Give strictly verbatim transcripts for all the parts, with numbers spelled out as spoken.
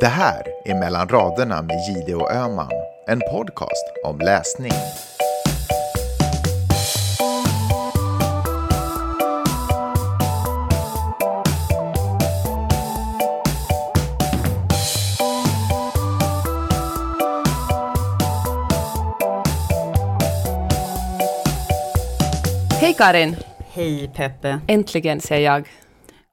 Det här är Mellan raderna med Gide och Öman, en podcast om läsning. Hej Karin! Hej Peppe! Äntligen säger jag.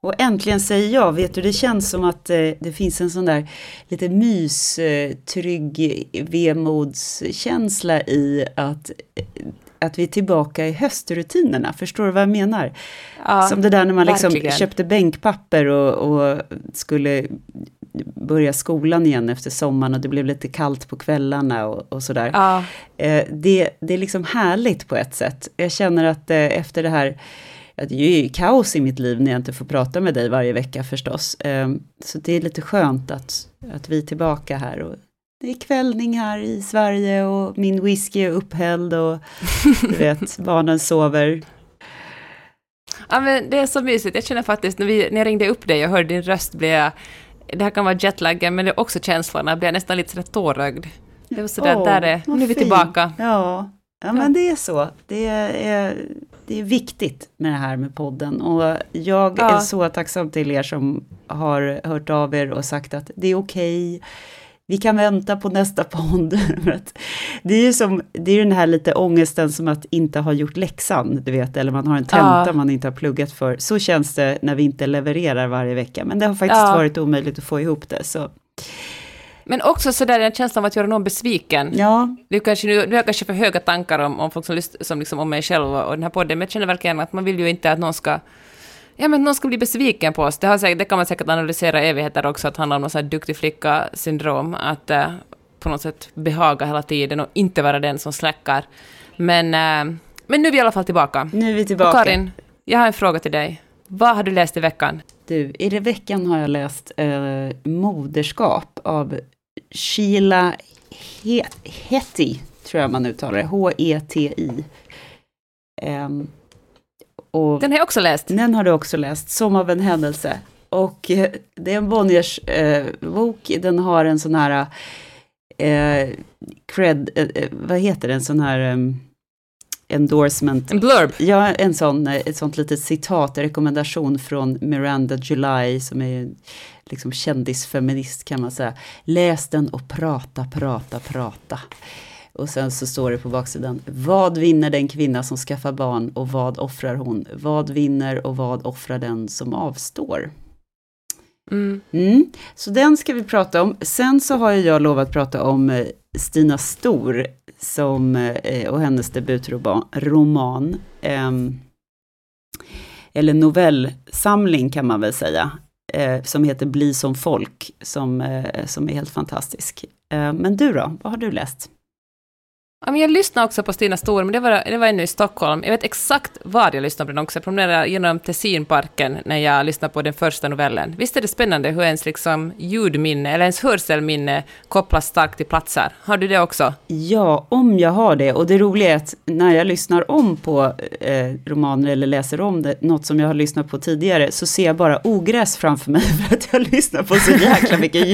Och äntligen säger jag, vet du, det känns som att eh, det finns en sån där lite mys, eh, trygg vemodskänsla i att, eh, att vi är tillbaka i höstrutinerna. Förstår du vad jag menar? Ja, som det där när man liksom köpte bänkpapper och, och skulle börja skolan igen efter sommaren och det blev lite kallt på kvällarna och, och sådär. Ja. Eh, det, det är liksom härligt på ett sätt. Jag känner att eh, efter det här... Det är ju kaos i mitt liv när jag inte får prata med dig varje vecka förstås. Så det är lite skönt att, att vi är tillbaka här. Och det är kvällning här i Sverige och min whisky är upphälld och du vet, barnen sover. Ja, men det är så mysigt. Jag känner faktiskt, när, vi, när jag ringde upp dig och hörde din röst blev jag... Det här kan vara jetlaggen, men det är också känslorna. Blev jag nästan lite sådär tårögd. Det var sådär, oh, där är, nu är vi tillbaka. Ja, ja, men det är så. Det är... Det är viktigt med det här med podden och jag ja. är så tacksam till er som har hört av er och sagt att det är okej, vi kan vänta på nästa podd. Det är ju som, det är den här lite ångesten som att inte ha gjort läxan, du vet, eller man har en tenta ja. man inte har pluggat för. Så känns det när vi inte levererar varje vecka, men det har faktiskt ja. varit omöjligt att få ihop det, så... Men också så där en känsla av att göra någon besviken. Ja. Du kanske nu du har kanske för höga tankar om om folk som som liksom om mig själv och den här podden, men jag känner verkligen att man vill ju inte att någon ska ja men någon ska bli besviken på oss. Det har säkert, det kan man säkert analysera evigheter också, att handla om någon sån här duktig flicka syndrom att eh, på något sätt behaga hela tiden och inte vara den som släcker. Men eh, men nu är vi i alla fall tillbaka. Nu är vi tillbaka. Och Karin, jag har en fråga till dig. Vad har du läst i veckan? Du, i det veckan har jag läst eh, Moderskap av Sheila Heti, tror jag man uttalar det. H E T I. Um, och den har jag också läst. Den har du också läst, som av en händelse. Och eh, det är en Bonniers eh, bok. Den har en sån här... Eh, cred, eh, vad heter den? Sån här... Eh, endorsement. En blurb. Ja, en sån, ett sånt litet citat, en rekommendation från Miranda July som är liksom kändisfeminist kan man säga. Läs den och prata, prata, prata. Och sen så står det på baksidan: vad vinner den kvinna som skaffar barn och vad offrar hon? Vad vinner och vad offrar den som avstår? Mm. Mm. Så den ska vi prata om. Sen så har jag lovat prata om Stina Stor som, och hennes debutroman, eller novellsamling kan man väl säga, som heter Bli som folk, som, som är helt fantastisk. Men du då, vad har du läst? Ja, men jag lyssnade också på Stina Stor, men det var, det var ännu i Stockholm. Jag vet exakt var jag lyssnade på den också. Jag promenerade genom Tessinparken när jag lyssnade på den första novellen. Visst är det spännande hur ens liksom ljudminne eller ens hörselminne kopplas starkt till platser. Har du det också? Ja, om jag har det. Och det roliga är att när jag lyssnar om på eh, romaner eller läser om det, något som jag har lyssnat på tidigare, så ser jag bara ogräs framför mig för att jag lyssnar på så jäkla mycket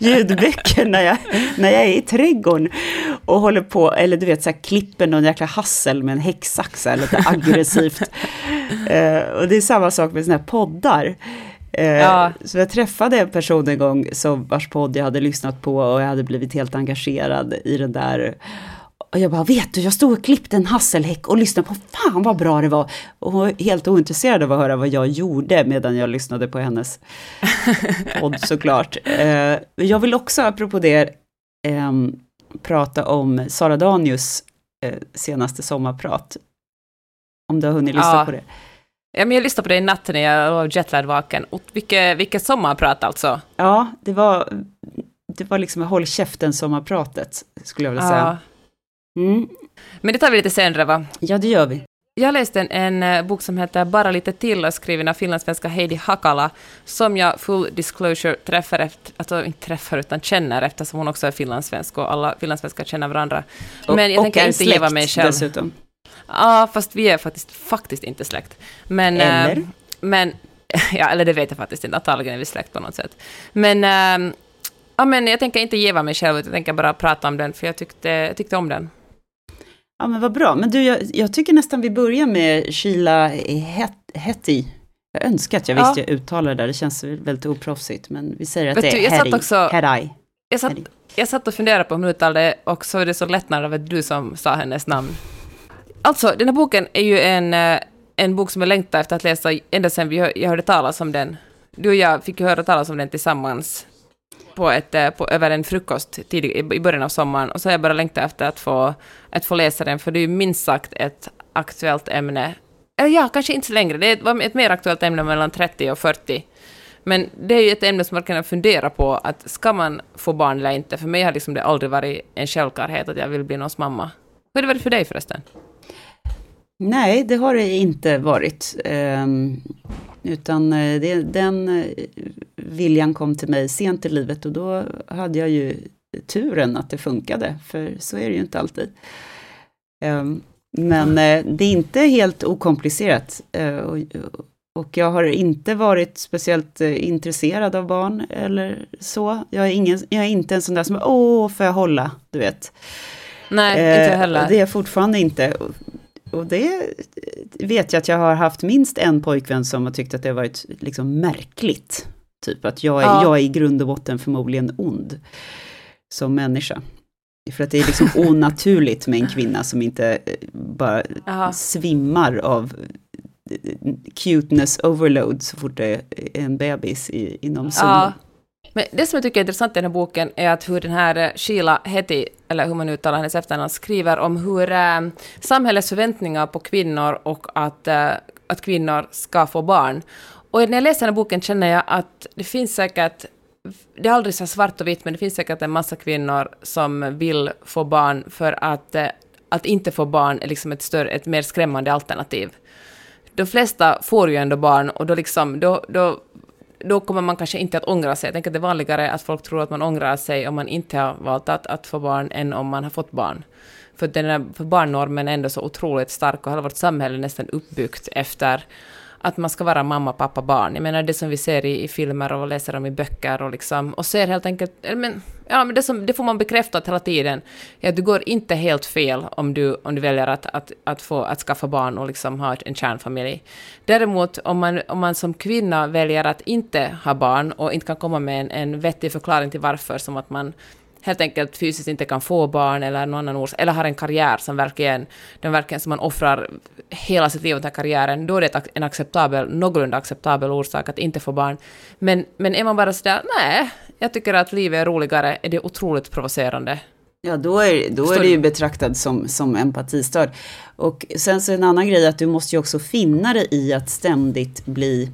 ljudböcker när jag, när jag är i trädgården och håller på. Eller du vet, så här, klipper någon jäkla hassel med en häcksax, lite aggressivt. eh, och det är samma sak med såna här poddar. Eh, ja. Så jag träffade en person en gång som, vars podd jag hade lyssnat på, och jag hade blivit helt engagerad i den där. Och jag bara, vet du, jag stod och klippte en hasselhäck och lyssnade på, fan vad bra det var. Och hon var helt ointresserad av att höra vad jag gjorde medan jag lyssnade på hennes podd, såklart. Eh, jag vill också, apropå det, eh, prata om Sara Danius eh, senaste sommarprat. Om du har hunnit lyssna ja. på det. Ja, men jag lyssnade på det i natten när jag var jetlag-vaken. Och vilket, vilket sommarprat alltså. Ja, det var, det var liksom håll käften sommarpratet, skulle jag vilja säga. Ja. Mm. Men det tar vi lite senare, va? Ja, det gör vi. Jag läste en, en bok som heter Bara lite till, skriven av finlandssvenska Heidi Hakala, som jag full disclosure träffar efter, alltså inte träffar utan känner, eftersom hon också är finlandssvensk och alla finlandssvenskar känner varandra. Och, men jag tänker inte släkt, leva mig själv. Dessutom. Ja, fast vi är faktiskt, faktiskt inte släkt. Men, eller? Äh, men, ja, eller det vet jag faktiskt inte, antagligen är vi släkt på något sätt. Men, äh, ja, men jag tänker inte geva mig själv, utan jag tänker bara prata om den, för jag tyckte, jag tyckte om den. Ja, men vad bra. Men du, jag, jag tycker nästan vi börjar med Sheila Heti. Jag önskar att jag visste ja. jag uttalade det. Det känns väldigt oproffsigt, men vi säger att vet det är du, jag Hedi. Satt också, Hedi. Jag, satt, jag satt och funderade på om hon uttalade, och så är det så lättnad av att du som sa hennes namn. Alltså, den här boken är ju en, en bok som jag längtar efter att läsa ända sedan vi hör, jag hörde talas om den. Du och jag fick ju höra talas om den tillsammans på ett, på, över en frukost tidig, i början av sommaren, och så har jag bara längtat efter att få, att få läsa den, för det är ju minst sagt ett aktuellt ämne. Eller ja, kanske inte längre, det var ett, ett mer aktuellt ämne mellan trettio och fyrtio, men det är ju ett ämne som man kan fundera på, att ska man få barn eller inte? För mig har liksom det aldrig varit en självklarhet att jag vill bli någons mamma. Hur var det för dig förresten? Nej, det har det inte varit. Um... Utan det, den viljan kom till mig sent i livet, och då hade jag ju turen att det funkade, för så är det ju inte alltid. Men det är inte helt okomplicerat, och jag har inte varit speciellt intresserad av barn eller så. Jag är, ingen, jag är inte en sån där som, åh, får jag hålla, du vet. Nej, inte heller. Det är jag fortfarande inte. Och det vet jag att jag har haft minst en pojkvän som har tyckt att det har varit liksom märkligt. Typ att jag är, ja. jag är i grund och botten förmodligen ond som människa. För att det är liksom onaturligt med en kvinna som inte bara Aha. svimmar av cuteness overload så fort det är en bebis i, inom zonen. Ja. Men det som jag tycker är intressant i den här boken är att hur den här Sheila Heti, eller hur man uttalar hennes efternamn, skriver om hur eh, samhällets förväntningar på kvinnor och att, eh, att kvinnor ska få barn. Och när jag läser den här boken känner jag att det finns säkert, det är aldrig så svart och vitt, men det finns säkert en massa kvinnor som vill få barn, för att, eh, att inte få barn är liksom ett, större, ett mer skrämmande alternativ. De flesta får ju ändå barn, och då liksom, då, då Då kommer man kanske inte att ångra sig. Jag tänker att det är vanligare att folk tror att man ångrar sig om man inte har valt att, att få barn än om man har fått barn. För, den här, för barnnormen är ändå så otroligt stark, och hela vårt samhälle är nästan uppbyggt efter att man ska vara mamma, pappa, barn. Jag menar det som vi ser i, i filmer och läser om i böcker och, liksom, och ser helt enkelt... Men, ja, men det, som, det får man bekräftat hela tiden. Ja, du går inte helt fel om du, om du väljer att, att, att, få, att skaffa barn och liksom ha en kärnfamilj. Däremot om man, om man som kvinna väljer att inte ha barn och inte kan komma med en, en vettig förklaring till varför, som att man helt enkelt fysiskt inte kan få barn eller någon annan års, eller har en karriär som verkligen, den verkligen som man offrar hela sitt liv åt den karriären, då är det en acceptabel, någorlunda acceptabel orsak att inte få barn. Men, men är man bara sådär, nej, jag tycker att livet är roligare, är det otroligt provocerande. Ja, då är, då är det ju betraktad som, som empatistörd. Och sen så är en annan grej att du måste ju också finna dig i att ständigt bli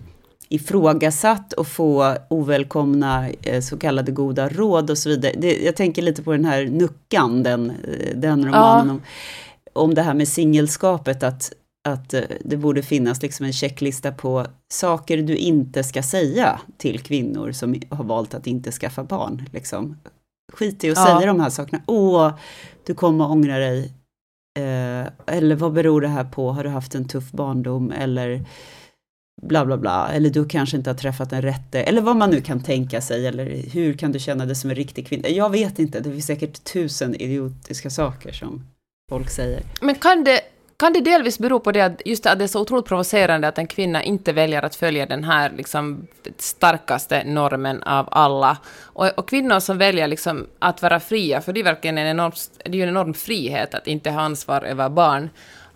ifrågasatt och få ovälkomna eh, så kallade goda råd och så vidare. Det, jag tänker lite på den här Nuckan, den, den romanen ja. om, om det här med singelskapet, att, att det borde finnas liksom en checklista på saker du inte ska säga till kvinnor som har valt att inte skaffa barn. Liksom. Skit i att ja. säga de här sakerna. Åh, du kommer ångra dig. Eh, eller vad beror det här på? Har du haft en tuff barndom? Eller bla bla bla. Eller du kanske inte har träffat den rätte. Eller vad man nu kan tänka sig. Eller hur kan du känna dig som en riktig kvinna? Jag vet inte. Det finns säkert tusen idiotiska saker som folk säger. Men kan det, kan det delvis bero på det att, just att det är så otroligt provocerande att en kvinna inte väljer att följa den här liksom, starkaste normen av alla. Och, och kvinnor som väljer liksom, att vara fria, för det är verkligen en enorm, det är en enorm frihet att inte ha ansvar över barn.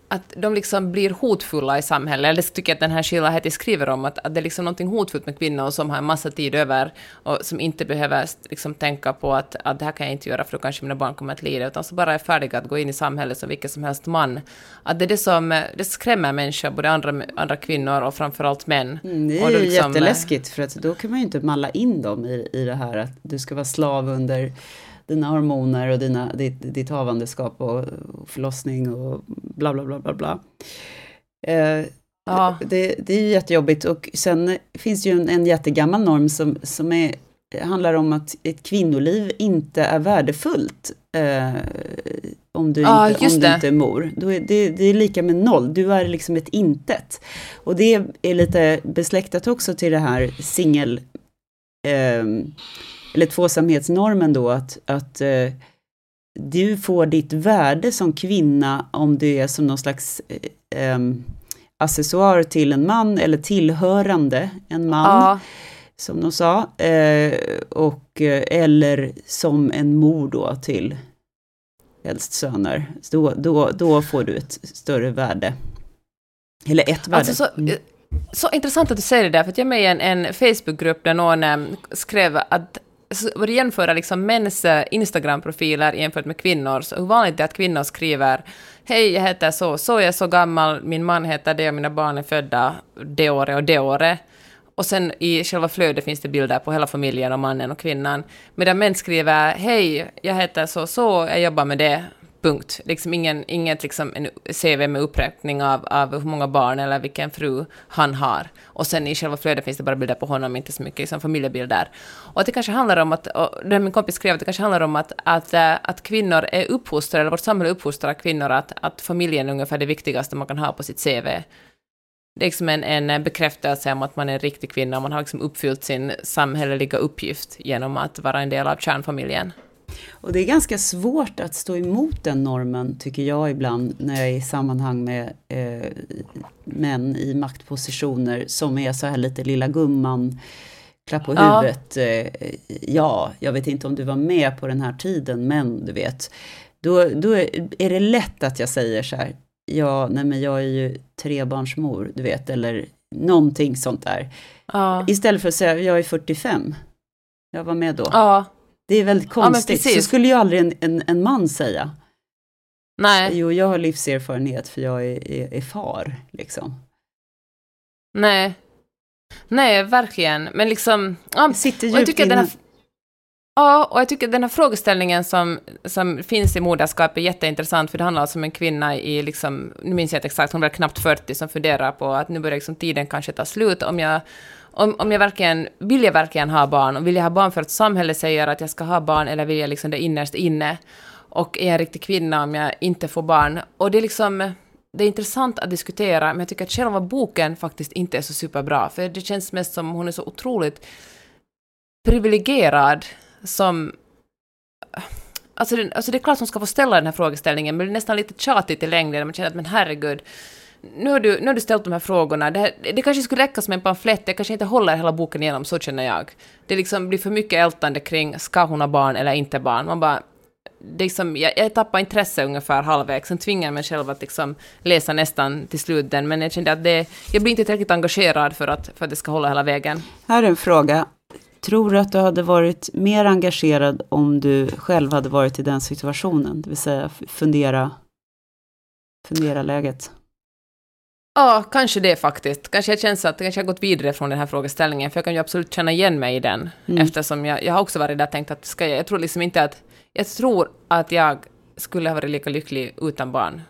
Att de liksom blir hotfulla i samhället. Eller tycker jag att den här Sheila Heti skriver om, att, att det är liksom något hotfullt med kvinnor som har en massa tid över och som inte behöver liksom tänka på att, att det här kan jag inte göra för då kanske mina barn kommer att lida, utan så bara är färdiga att gå in i samhället som vilken som helst man. Att det är det som det skrämmer människor, både andra, andra kvinnor och framförallt män. Mm, det är och då liksom, jätteläskigt, för att då kan man ju inte malla in dem i, i det här att du ska vara slav under dina hormoner och dina, ditt, ditt havandeskap och förlossning och bla bla bla bla bla. Eh, ja. det, det är ju jättejobbigt. Och sen finns det ju en, en jättegammal norm som, som är, handlar om att ett kvinnoliv inte är värdefullt eh, om, du, ja, inte, om du inte är mor. Då är, det, det är lika med noll. Du är liksom ett intet. Och det är lite besläktat också till det här singel... Eh, eller tvåsamhetsnormen då, att, att eh, du får ditt värde som kvinna om du är som någon slags eh, eh, accessoar till en man, eller tillhörande en man, ja. som de sa, eh, och, eller som en mor då till äldst söner. Då, då, då får du ett större värde. Eller ett värde. Alltså så, så intressant att du säger det där, för att jag är med i en, en Facebookgrupp där någon eh, skrev att så jämföra liksom mäns Instagram-profiler jämfört med kvinnors. Hur vanligt det är att kvinnor skriver: hej, jag heter så, så är jag så gammal, min man heter det och mina barn är födda det året och det året. Och sen i själva flödet finns det bilder på hela familjen och mannen och kvinnan. Medan män skriver: hej, jag heter så, så, jag jobbar med det. Punkt. Liksom ingen, inget liksom en C V med uppräkning av, av hur många barn eller vilken fru han har. Och sen i själva flödet finns det bara bilder på honom, inte så mycket liksom familjebilder. Och det kanske handlar om att, när min kompis skrev, det kanske handlar om att, att, att kvinnor är uppfostrade, eller vårt samhälle uppfostrar kvinnor att, att familjen är ungefär det viktigaste man kan ha på sitt C V. Det är liksom en, en bekräftelse om att man är en riktig kvinna, och man har liksom uppfyllt sin samhälleliga uppgift genom att vara en del av kärnfamiljen. Och det är ganska svårt att stå emot den normen, tycker jag ibland, när jag är i sammanhang med eh, män i maktpositioner som är så här lite lilla gumman, klapp på ja. huvudet, eh, ja, jag vet inte om du var med på den här tiden, men du vet, då, då är det lätt att jag säger så här, ja, nej men jag är ju trebarnsmor, du vet, eller någonting sånt där. Ja. Istället för att säga, jag är fyrtiofem, jag var med då. Ja. Det är väldigt konstigt. Ja, så skulle ju aldrig en, en, en man säga. Nej. Jo, jag har livserfarenhet för jag är, är, är far, liksom. Nej. Nej, verkligen. Men liksom... Ja, sitter djupt jag tycker innan... den här, ja, och jag tycker den här frågeställningen som, som finns i moderskap är jätteintressant, för det handlar alltså om en kvinna i, liksom, nu minns jag inte exakt, hon var knappt fyrtio, som funderar på att nu börjar liksom, tiden kanske ta slut om jag... Om, om jag verkligen, vill jag verkligen ha barn? Och vill jag ha barn för att samhället säger att jag ska ha barn? Eller vill jag liksom det innerst inne? Och är jag en riktig kvinna om jag inte får barn? Och det är liksom... Det är intressant att diskutera. Men jag tycker att själva boken faktiskt inte är så superbra. För det känns mest som hon är så otroligt privilegierad som... Alltså det, alltså det är klart att hon ska få ställa den här frågeställningen. Men det är nästan lite tjatigt i längden. Man känner att, men herregud... Nu har, du, nu har du ställt de här frågorna. Det, här, det kanske skulle räcka som en pamflett. Jag kanske inte håller hela boken igenom, så känner jag. Det liksom blir för mycket ältande kring ska hon ha barn eller inte barn. Man bara, det liksom, jag, jag tappar intresse ungefär halvvägs. Sen tvingar jag mig själv att liksom läsa nästan till slutet. Men jag kände att det, jag blir inte tillräckligt engagerad för att, för att det ska hålla hela vägen. Här är en fråga. Tror du att du hade varit mer engagerad om du själv hade varit i den situationen? Det vill säga fundera, fundera läget. Ja, kanske det faktiskt. Kanske jag känns att kanske jag har gått vidare från den här frågeställningen, för jag kan ju absolut känna igen mig i den. Mm. Eftersom jag, jag har också varit där och tänkt att ska jag, jag tror liksom inte att, jag tror att jag skulle ha varit lika lycklig utan barn.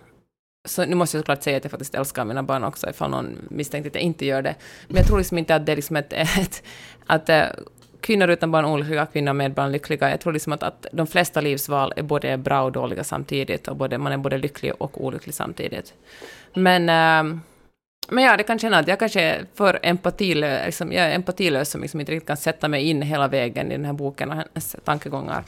Så nu måste jag såklart säga att jag faktiskt älskar mina barn också, ifall någon misstänkt att jag inte gör det. Men jag tror liksom inte att det är liksom ett, ett, att kvinnor utan barn olyckliga, kvinnor med barn lyckliga. Jag tror liksom att, att de flesta livsval är både bra och dåliga samtidigt. Och både, man är både lycklig och olycklig samtidigt. Men, äh, men ja, det kan känna att jag kanske är för empatilö, liksom, jag är empatilös som liksom inte riktigt kan sätta mig in hela vägen i den här boken och hennes tankegångar.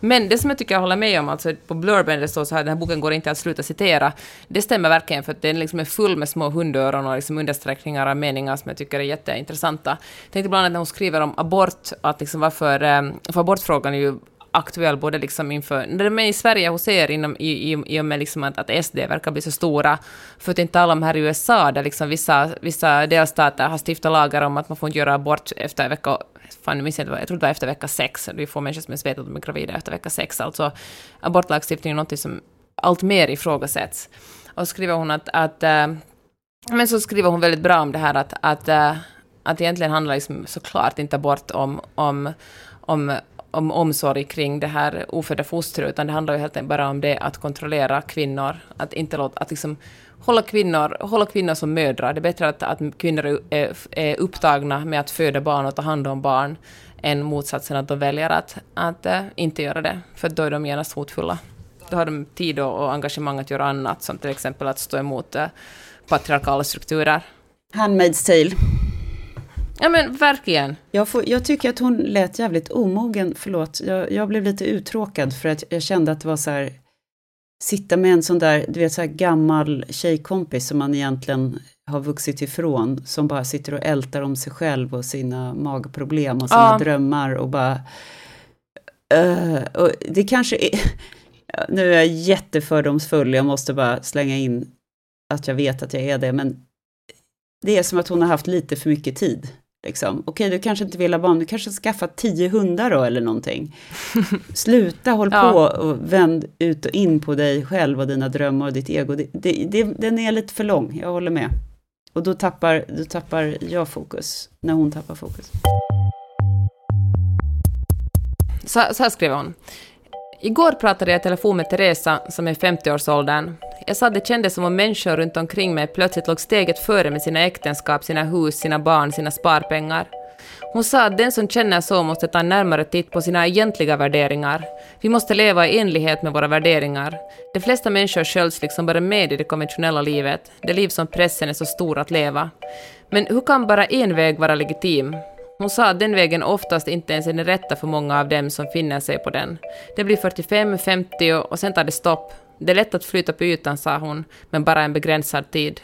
Men det som jag tycker jag håller med om, alltså på blurben det står så här, den här boken går inte att sluta citera. Det stämmer verkligen, för att den liksom är full med små hundöron och liksom understräckningar av meningar som jag tycker är jätteintressanta. Jag tänkte bland annat när hon skriver om abort, att liksom varför, för abortfrågan är ju aktuell både liksom inför, när de är i Sverige hos er inom, i, i, i och med liksom att, att S D verkar bli så stora, för att inte tala om här i U S A där liksom vissa, vissa delstater har stiftat lagar om att man får inte göra abort efter vecka, fan, jag, inte, jag tror det var efter vecka sex, det får människor som är vet att de är gravida efter vecka sex, alltså abortlagstiftning är något som allt mer ifrågasätts. Och skriver hon att, att äh, men så skriver hon väldigt bra om det här att, att, äh, att egentligen handlar liksom såklart inte abort om om, om om omsorg kring det här ofödda fostret, utan det handlar ju helt enkelt bara om det att kontrollera kvinnor, att inte låta, att liksom hålla kvinnor, hålla kvinnor som mödrar. Det är bättre att, att kvinnor är, är upptagna med att föda barn och ta hand om barn än motsatsen, att de väljer att, att äh, inte göra det, för då är de genast hotfulla. Då har de tid och engagemang att göra annat, som till exempel att stå emot äh, patriarkala strukturer. Handmaid's Tale. Ja, men verkligen. Jag, får, jag tycker att hon lät jävligt omogen, förlåt. Jag, jag blev lite uttråkad för att jag kände att det var så här, sitta med en sån där, du vet så här gammal tjejkompis som man egentligen har vuxit ifrån, som bara sitter och ältar om sig själv och sina magproblem och sina ja. drömmar och bara... Uh, och det kanske är... Nu är jag jättefördomsfull, jag måste bara slänga in att jag vet att jag är det, men det är som att hon har haft lite för mycket tid. Liksom. Okej, du kanske inte vill ha barn. Du kanske skaffa tio hundar då eller någonting. Sluta, håll ja. på och vänd ut och in på dig själv och dina drömmar och ditt ego. Det, det, det, den är lite för lång, jag håller med. Och då tappar, då tappar jag fokus när hon tappar fokus. Så, så här skrev hon. Igår pratade jag i telefon med Teresa som är femtio-årsåldern. Jag sa att det kändes som om människor runt omkring mig plötsligt låg steget före med sina äktenskap, sina hus, sina barn, sina sparpengar. Hon sa att den som känner så måste ta närmare titt på sina egentliga värderingar. Vi måste leva i enlighet med våra värderingar. De flesta människor sköljs liksom bara med i det konventionella livet, det liv som pressen är så stor att leva. Men hur kan bara en väg vara legitim? Hon sa att den vägen oftast inte ens är den rätta för många av dem som finner sig på den. Det blir fyrtiofem, femtio och sen tar det stopp. Det är lätt att flyta på ytan, sa hon, men bara en begränsad tid.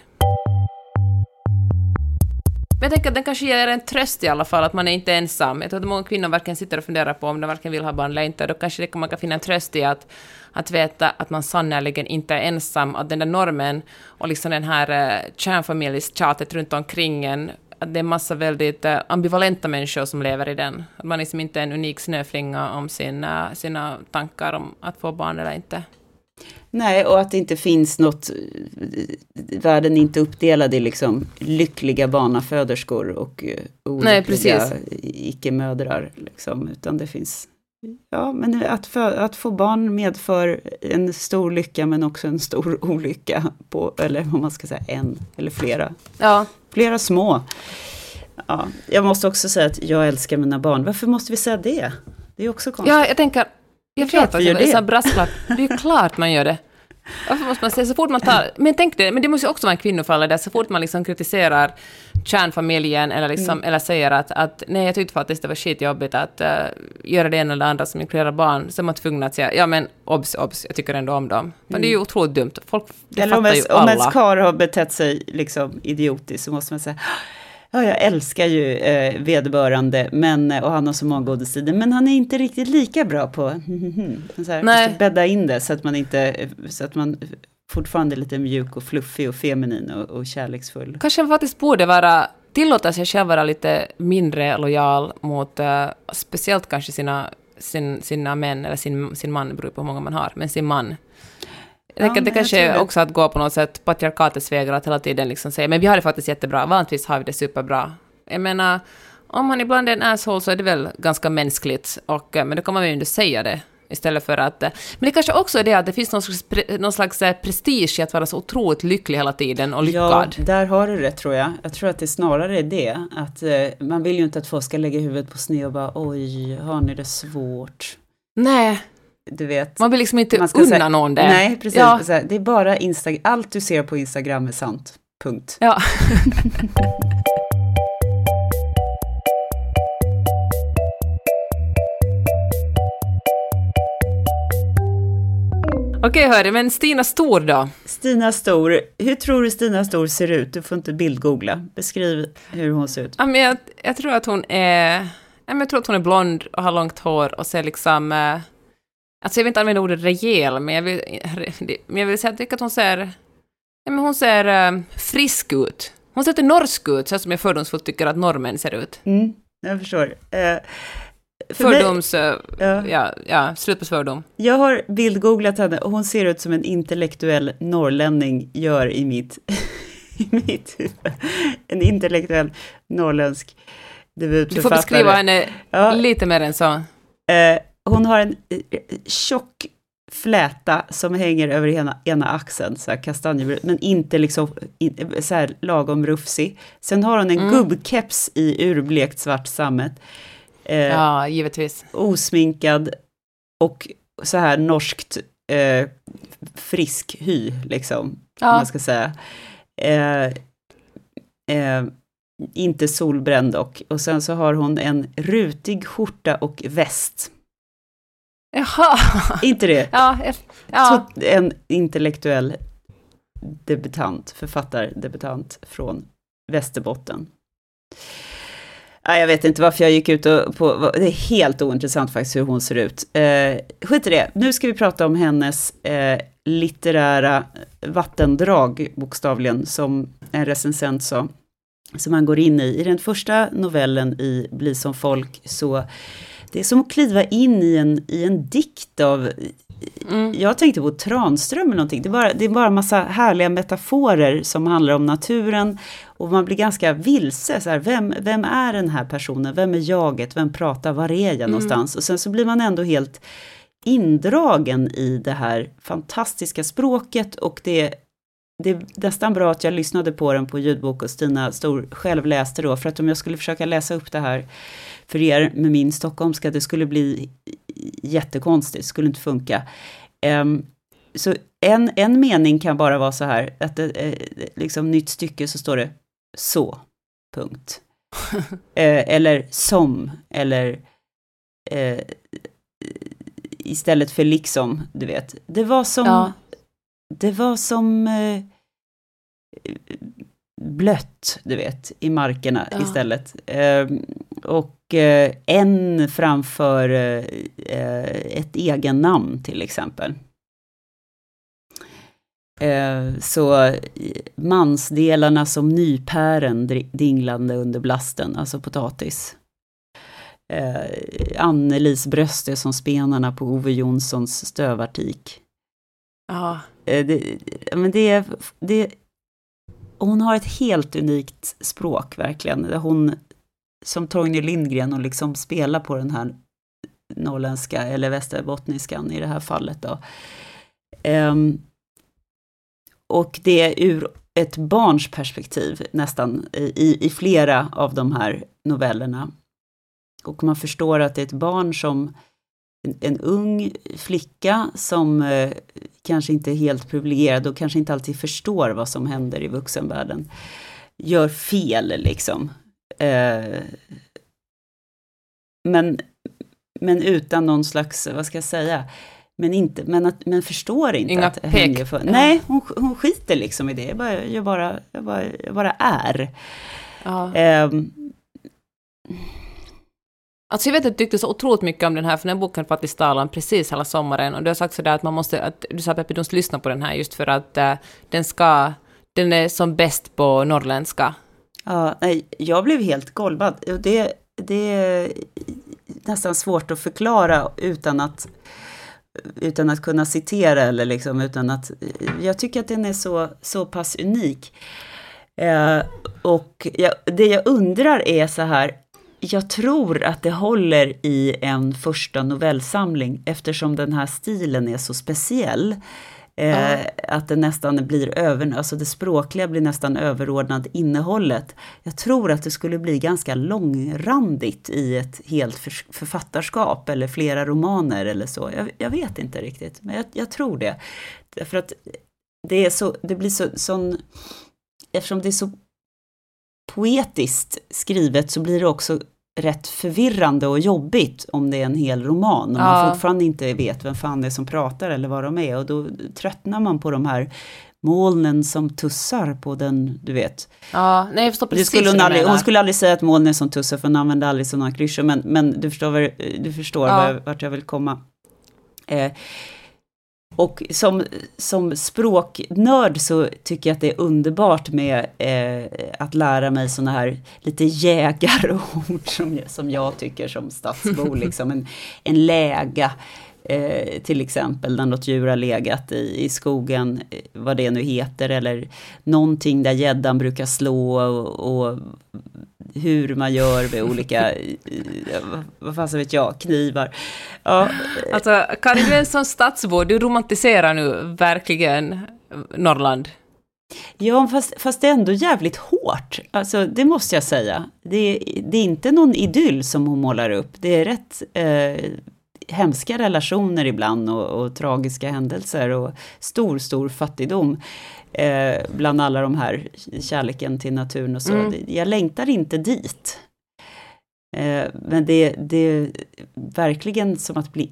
Men jag tänker att den kanske ger en tröst i alla fall, att man är inte ensam. Jag tror att många kvinnor verkligen sitter och funderar på om de verkligen vill ha barn eller inte. Då kanske det, man kan finna en tröst i att, att veta att man sannoliken inte är ensam. Att den där normen och liksom den här eh, kärnfamiljstjatet runt omkring en, att det är en massa väldigt eh, ambivalenta människor som lever i den. Att man liksom inte är en unik snöflinga om sina, sina tankar om att få barn eller inte. Nej, och att det inte finns något, världen inte uppdelad i liksom lyckliga barnaföderskor och olyckliga icke-mödrar. Liksom, utan det finns, ja, men att, för, att få barn medför en stor lycka men också en stor olycka på, eller vad man ska säga, en eller flera. Ja. Flera små. Ja, jag måste också säga att jag älskar mina barn. Varför måste vi säga det? Det är också konstigt. Ja, jag tänker... Jag vet att det är en brasklapp. Det är klart man gör det. Varför måste man säga så fort man tar... Men tänk det, men det måste ju också vara en kvinnofalla där så fort man liksom kritiserar kärnfamiljen eller, liksom, mm. eller säger att, att nej, jag tyckte faktiskt det var skitjobbigt att uh, göra det ena eller det andra som inkluderar barn, så är man tvungen att säga, ja men obs, obs, jag tycker ändå om dem. Men mm. det är ju otroligt dumt. Folk, det eller fattar ens, ju alla. Om ens kar har betett sig liksom idiotiskt så måste man säga... Ja, jag älskar ju eh, vederbörande, men, och han har så många goda sidor. Men han är inte riktigt lika bra på att bädda in det så att man inte, så att man fortfarande är lite mjuk och fluffig och feminin och, och kärleksfull. Kanske man faktiskt borde vara, tillåta sig själv vara lite mindre lojal mot eh, speciellt kanske sina, sin, sina män eller sin, sin man, det beror på hur många man har, men sin man. Ja, det det kanske är också att gå på något sätt patriarkatets vägar att hela tiden liksom säga men vi har det faktiskt jättebra, vanligtvis har vi det superbra. Jag menar, om man ibland är en asshole så är det väl ganska mänskligt och, men då kan man ju inte säga det istället för att... Men det kanske också är det att det finns någon slags, någon slags prestige i att vara så otroligt lycklig hela tiden och lyckad. Ja, där har du det tror jag. Jag tror att det snarare är det. Att eh, man vill ju inte att folk ska lägga huvudet på sned och bara oj, har ni det svårt? Nej. Du vet. Man vill liksom inte man ska unna säga, någon det. Nej, precis. Ja. Så här, det är bara Insta- allt du ser på Instagram är sant. Punkt. Ja. Okej, hörru, men Stina Stor då? Stina Stor, hur tror du Stina Stor ser ut? Du får inte bildgoogla. Beskriv hur hon ser ut. Ja, men jag, jag tror att hon är... Jag tror att hon är blond och har långt hår och ser liksom... Alltså jag vill inte använda ordet rejäl, men jag vill, men jag vill säga att hon ser... Ja, men hon ser frisk ut. Hon ser inte norsk ut, så som jag fördomsfullt tycker att norrmän ser ut. Mm, jag förstår. Eh... För fördoms, mig, ja. Ja, ja, slut på fördom. Jag har bildgooglat henne och hon ser ut som en intellektuell norrlänning gör i mitt, i mitt huvud. En intellektuell norrländsk debutförfattare. Du får beskriva henne ja. lite mer än så. Eh, hon har en tjock fläta som hänger över ena, ena axeln, så här kastanjebrun, men inte liksom in, så här lagom rufsig. Sen har hon en mm. gubbkeps i urblekt svart sammet. Eh, ja, givetvis. Osminkad och så här norskt eh, frisk hy liksom, ja. man ska säga. Eh, eh, inte solbränd dock. Och sen så har hon en rutig skjorta och väst. Jaha. Inte det? Ja. ja. En intellektuell debutant, författardebutant från Västerbotten. Jag vet inte varför jag gick ut och på, det är helt ointressant faktiskt hur hon ser ut. Eh, skit i det. Nu ska vi prata om hennes eh, litterära vattendrag, bokstavligen, som en recensent sa, som man går in i. I den första novellen i Bli som folk, så det är som att kliva in i en, i en dikt av... Mm. Jag tänkte på Tranström eller någonting. Det är, bara, det är bara en massa härliga metaforer som handlar om naturen. Och man blir ganska vilse. Så här, vem, vem är den här personen? Vem är jaget? Vem pratar? Var är jag mm. någonstans? Och sen så blir man ändå helt indragen i det här fantastiska språket. Och det, det är nästan bra att jag lyssnade på den på ljudbok och Stina Stor själv läste då. För att om jag skulle försöka läsa upp det här för er med min stockholmska, det skulle bli... jättekonstigt, skulle inte funka. Um, så en, en mening kan bara vara så här, att uh, liksom nytt stycke så står det så, punkt. uh, eller som, eller uh, istället för liksom, du vet. Det var som, ja. det var som uh, blött, du vet, i markerna ja. istället. Uh, och Eh, en framför eh, ett egen namn till exempel. Eh, så mansdelarna som nypären dinglande under blasten, alltså potatis. Eh, Annelis bröst är som spenarna på Ove Jonssons stövartik. Ja. Eh, det, men det, det, hon har ett helt unikt språk verkligen. Hon som Torgny Lindgren och liksom spelar på den här norrländska eller västerbottniskan i det här fallet då. Um, och det är ur ett barns perspektiv nästan i, i flera av de här novellerna. Och man förstår att det är ett barn som en, en ung flicka som eh, kanske inte är helt privilegierad och kanske inte alltid förstår vad som händer i vuxenvärlden. Gör fel liksom. Men, men utan någon slags, vad ska jag säga, men, inte, men, att, men förstår inte Inga att det hänger för. Nej, hon, hon skiter liksom i det. Jag bara, jag bara, jag bara, jag bara är. Ja. Um. Alltså jag vet att du tyckte så otroligt mycket om den här, för den här boken faktiskt talan precis hela sommaren. Och du har sagt sådär att man måste, att du sa Peppi, du måste lyssna på den här just för att uh, den ska, den är som bäst på norrländska. Ja, nej, jag blev helt golvad. Det, det är nästan svårt att förklara utan att utan att kunna citera eller liksom, utan att jag tycker att den är så, så pass unik. Eh, och jag, det jag undrar är så här, jag tror att det håller i en första novellsamling eftersom den här stilen är så speciell. Eh, mm. Att det nästan blir över, alltså det språkliga blir nästan överordnat innehållet. Jag tror att det skulle bli ganska långrandigt i ett helt för, författarskap eller flera romaner eller så. Jag, jag vet inte riktigt, men jag, jag tror det. Därför att det är så, det blir så sån, eftersom det är så poetiskt skrivet så blir det också rätt förvirrande och jobbigt om det är en hel roman och man ja. fortfarande inte vet vem fan det är som pratar eller vad de är, och då tröttnar man på de här molnen som tussar på den, du vet. Ja, nej, jag förstår precis skulle hon, aldrig, hon skulle aldrig säga att molnen är som tussar för hon använder aldrig sådana klyschor, men, men du förstår, du förstår ja. vart jag vill komma. Eh, Och som, som språknörd så tycker jag att det är underbart med eh, att lära mig såna här lite jägarord som, som jag tycker som stadsbo. Liksom en, en läga eh, till exempel, när något djur har legat i, i skogen, vad det nu heter. Eller någonting där gäddan brukar slå och, och hur man gör med olika, vad fan så vet jag, knivar. Ja. Alltså, Karin, du är en sån stadsbo, du romantiserar nu verkligen Norrland. Ja, fast, fast det är ändå jävligt hårt. Alltså, det måste jag säga. Det, det är inte någon idyll som hon målar upp. Det är rätt eh, hemska relationer ibland och, och tragiska händelser och stor, stor fattigdom. Eh, bland alla de här kärleken till naturen och så. Mm. Jag längtar inte dit. Eh, men det, det är verkligen som att bli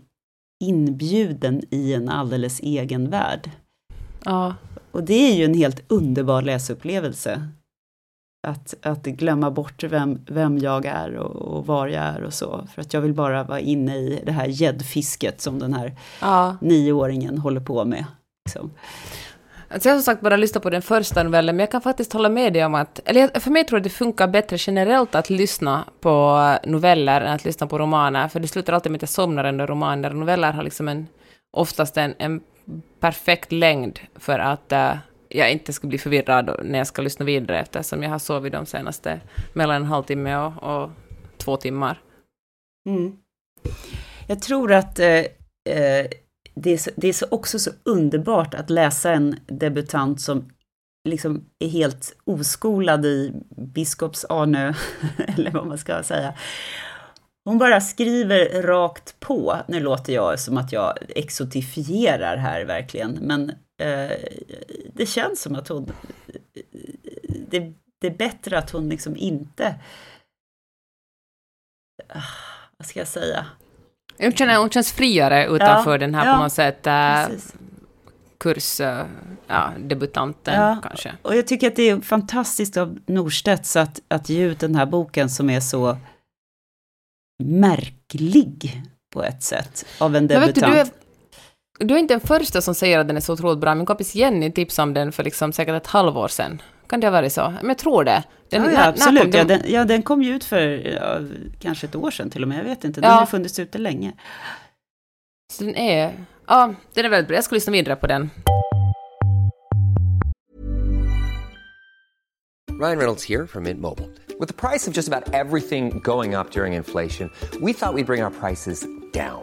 inbjuden i en alldeles egen värld. Ja. Och det är ju en helt underbar läsupplevelse. Att, att glömma bort vem, vem jag är och, och var jag är och så. För att jag vill bara vara inne i det här gäddfisket som den här ja. nioåringen håller på med. Liksom. Alltså jag har som sagt bara lyssnat på den första novellen, men jag kan faktiskt hålla med dig om att, eller för mig tror jag det funkar bättre generellt att lyssna på noveller än att lyssna på romaner, för det slutar alltid med att jag somnar ändå romaner, och noveller har liksom en, oftast en, en perfekt längd för att uh, jag inte ska bli förvirrad när jag ska lyssna vidare, eftersom jag har sovit de senaste mellan en halvtimme och, och två timmar. Mm. Jag tror att uh, uh... Det är, så, det är så också så underbart att läsa en debutant som liksom är helt oskolad i Biskops Arnö, eller vad man ska säga. Hon bara skriver rakt på. Nu låter jag som att jag exotifierar här verkligen, men eh, det känns som att hon, det, det är bättre att hon liksom inte, vad ska jag säga? Hon känner, hon känns friare utanför ja, den här ja, på något sätt äh, kursdebutanten äh, ja, ja, kanske. Och jag tycker att det är fantastiskt av Norstedt att, att ge ut den här boken som är så märklig på ett sätt av en debutant. Men vet du, du, är, du är inte den första som säger att den är så otroligt bra. Min kompis Jenny tipsade om den för liksom säkert ett halvår sedan. Kan det vara så? Men jag tror det. Den, ja, ja, när, absolut. När kom ja, den, ja, den kom ju ut för ja, kanske ett år sedan till och med. Jag vet inte. Den ja. har funnits ute länge. Så den är... Ja, den är väldigt bra. Jag ska lyssna vidare på den. Ryan Reynolds here from Mint Mobile. With the price of just about everything going up during inflation, we thought we'd bring our prices down.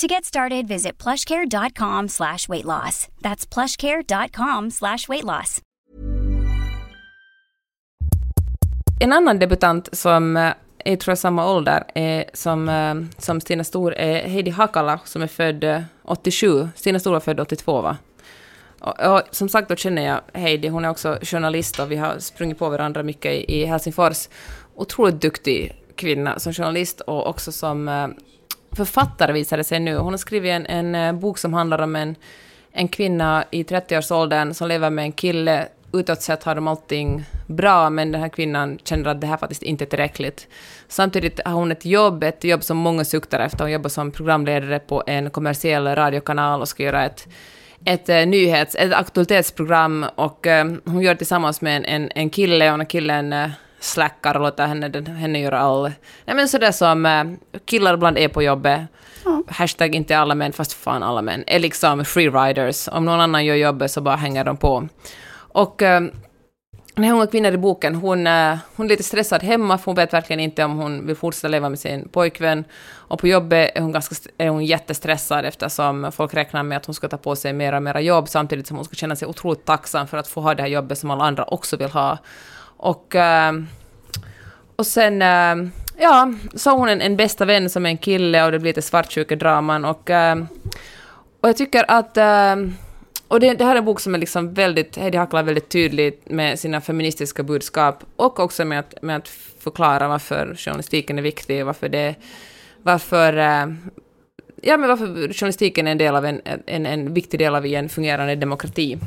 To get started, visit plushcare.com slash weight loss. That's plushcare.com slash weight loss. En annan debutant som är, tror jag, samma ålder är, som, som Stina Stor är Heidi Hakala, som är född åttiosju. Stina Stor var född åttiotvå, va? Och, och som sagt, då känner jag Heidi. Hon är också journalist och vi har sprungit på varandra mycket i, i Helsingfors. Otroligt duktig kvinna som journalist och också som författare, visade sig nu. Hon har skrivit en, en bok som handlar om en, en kvinna i trettioårsåldern som lever med en kille. Utåt sett har de allting bra, men den här kvinnan känner att det här faktiskt inte är tillräckligt. Samtidigt har hon ett jobb, ett jobb som många suktar efter. Hon jobbar som programledare på en kommersiell radiokanal och ska göra ett, ett nyhets, ett aktualitetsprogram. Och eh, hon gör det tillsammans med en, en, en kille, och den killen eh, slackar och låter henne, den, henne göra all... Nej, men sådär som eh, killar ibland är på jobbet. Mm. Hashtag inte alla män, fast fan alla män. Är liksom free riders. Om någon annan gör jobbet så bara hänger de på. Och eh, den här unga kvinnan i boken, hon, eh, hon är lite stressad hemma, för hon vet verkligen inte om hon vill fortsätta leva med sin pojkvän. Och på jobbet är hon, ganska, är hon jättestressad, eftersom folk räknar med att hon ska ta på sig mer och mer jobb, samtidigt som hon ska känna sig otroligt tacksam för att få ha det här jobbet som alla andra också vill ha. Och, eh, och sen eh, ja, så har hon en, en bästa vän som är en kille, och det blir lite svartsjukedraman. Och, eh, och jag tycker att... Eh, Och det, det här är en bok som är liksom väldigt, Heidi Hakala väldigt tydligt med sina feministiska budskap, och också med att, med att förklara varför journalistiken är viktig, varför det, varför, ja, men varför journalistiken är en del av en, en, en viktig del av en fungerande demokrati.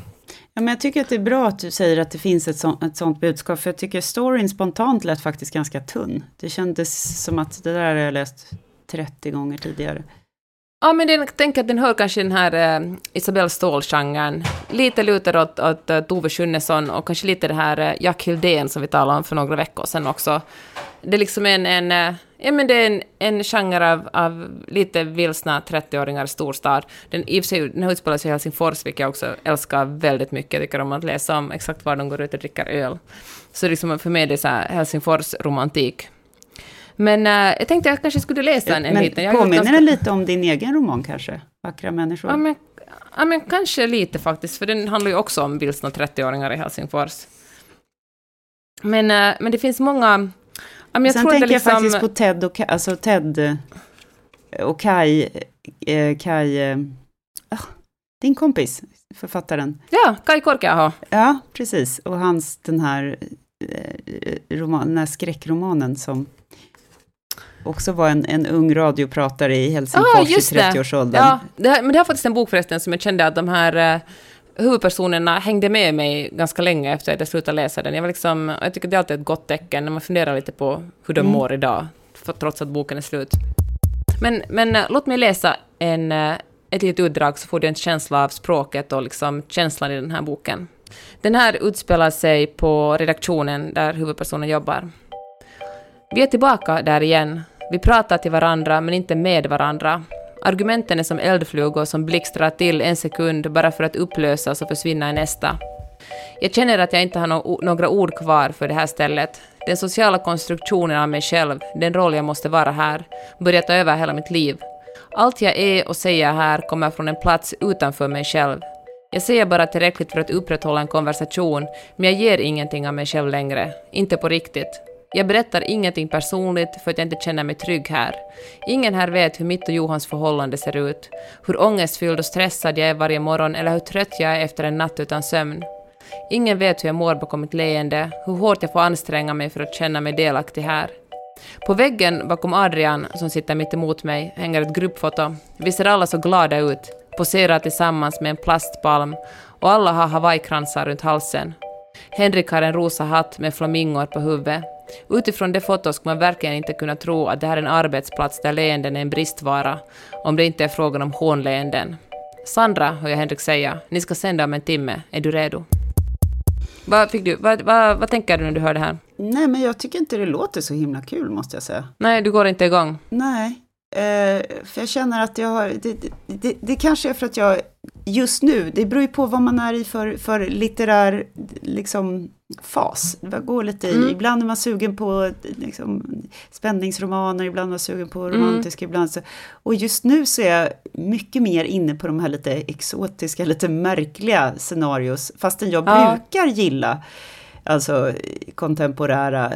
Ja, men jag tycker att det är bra att du säger att det finns ett, så, ett sånt budskap, för jag tycker storyn spontant lät faktiskt ganska tunn. Det kändes som att det där har jag läst trettio gånger tidigare. Ja, men den, jag tänker att den hör kanske den här eh, Isabel Ståhl-genren. Lite lutar åt, åt, åt Ove Jonsson, och kanske lite det här eh, Jack Hildén som vi talade om för några veckor sedan också. Det är liksom en, en, eh, ja, men det är en, en genre av, av lite vilsna trettioåringar i storstad. Den, den utspelar sig i Helsingfors, vilket jag också älskar väldigt mycket. Jag tycker om att läsa om exakt var de går ut och dricker öl. Så liksom för mig det är så här Helsingfors-romantik. Men uh, jag tänkte att jag kanske skulle läsa en, en liten. Jag påminner ganska... den lite om din egen roman kanske? Vackra människor. Ja men, ja, men kanske lite faktiskt. För den handlar ju också om vilsna trettioåringar i Helsingfors. Men, uh, men det finns många... Ja, men jag sen tror tänker det liksom... jag faktiskt på Ted och, alltså Ted och Kaj... Eh, Kaj eh, din kompis, författaren. Ja, Kaj Korka. Aha. Ja, precis. Och hans den här, eh, roman, den här skräckromanen som... också var en, en ung radiopratare i Helsingfors ah, i trettioårsåldern. Ja, det här, men det här var faktiskt en bok förresten som jag kände att de här eh, huvudpersonerna hängde med mig ganska länge efter att jag slutade läsa den. Jag, var liksom, jag tycker det är alltid ett gott tecken när man funderar lite på hur de mm. mår idag, för, trots att boken är slut. Men, men låt mig läsa en, ett litet utdrag, så får du en känsla av språket och liksom känslan i den här boken. Den här utspelar sig på redaktionen där huvudpersonen jobbar. Vi är tillbaka där igen. Vi pratar till varandra, men inte med varandra. Argumenten är som eldflugor som blixtrar till en sekund bara för att upplösas och försvinna i nästa. Jag känner att jag inte har no- några ord kvar för det här stället. Den sociala konstruktionen av mig själv, den roll jag måste vara här, börjar ta över hela mitt liv. Allt jag är och säger här kommer från en plats utanför mig själv. Jag säger bara tillräckligt för att upprätthålla en konversation, men jag ger ingenting av mig själv längre. Inte på riktigt. Jag berättar ingenting personligt för att jag inte känner mig trygg här. Ingen här vet hur mitt och Johans förhållande ser ut. Hur ångestfylld och stressad jag är varje morgon, eller hur trött jag är efter en natt utan sömn. Ingen vet hur jag mår bakom mitt leende, hur hårt jag får anstränga mig för att känna mig delaktig här. På väggen bakom Adrian, som sitter mitt emot mig, hänger ett gruppfoto. Vi ser alla så glada ut, poserar tillsammans med en plastpalm, och alla har hawaiikransar runt halsen. Henrik har en rosa hatt med flamingor på huvudet. Utifrån det fotot skulle man verkligen inte kunna tro att det här är en arbetsplats där leenden är en bristvara, om det inte är frågan om hånleenden. Sandra, hör jag Henrik säga, ni ska sända om en timme, är du redo? Vad, fick du, vad, vad, vad tänker du när du hör det här? Nej, men jag tycker inte det låter så himla kul, måste jag säga. Nej, du går inte igång. Nej, eh, för jag känner att jag har... Det, det, det, det kanske är för att jag just nu... Det beror ju på vad man är i för, för litterär liksom, fas. Det går lite i. Mm. Ibland är man sugen på liksom, spänningsromaner, ibland är man sugen på romantiska, mm. ibland så... Och just nu så är jag mycket mer inne på de här lite exotiska, lite märkliga scenarios. Fastän jag ja. brukar gilla... Alltså kontemporära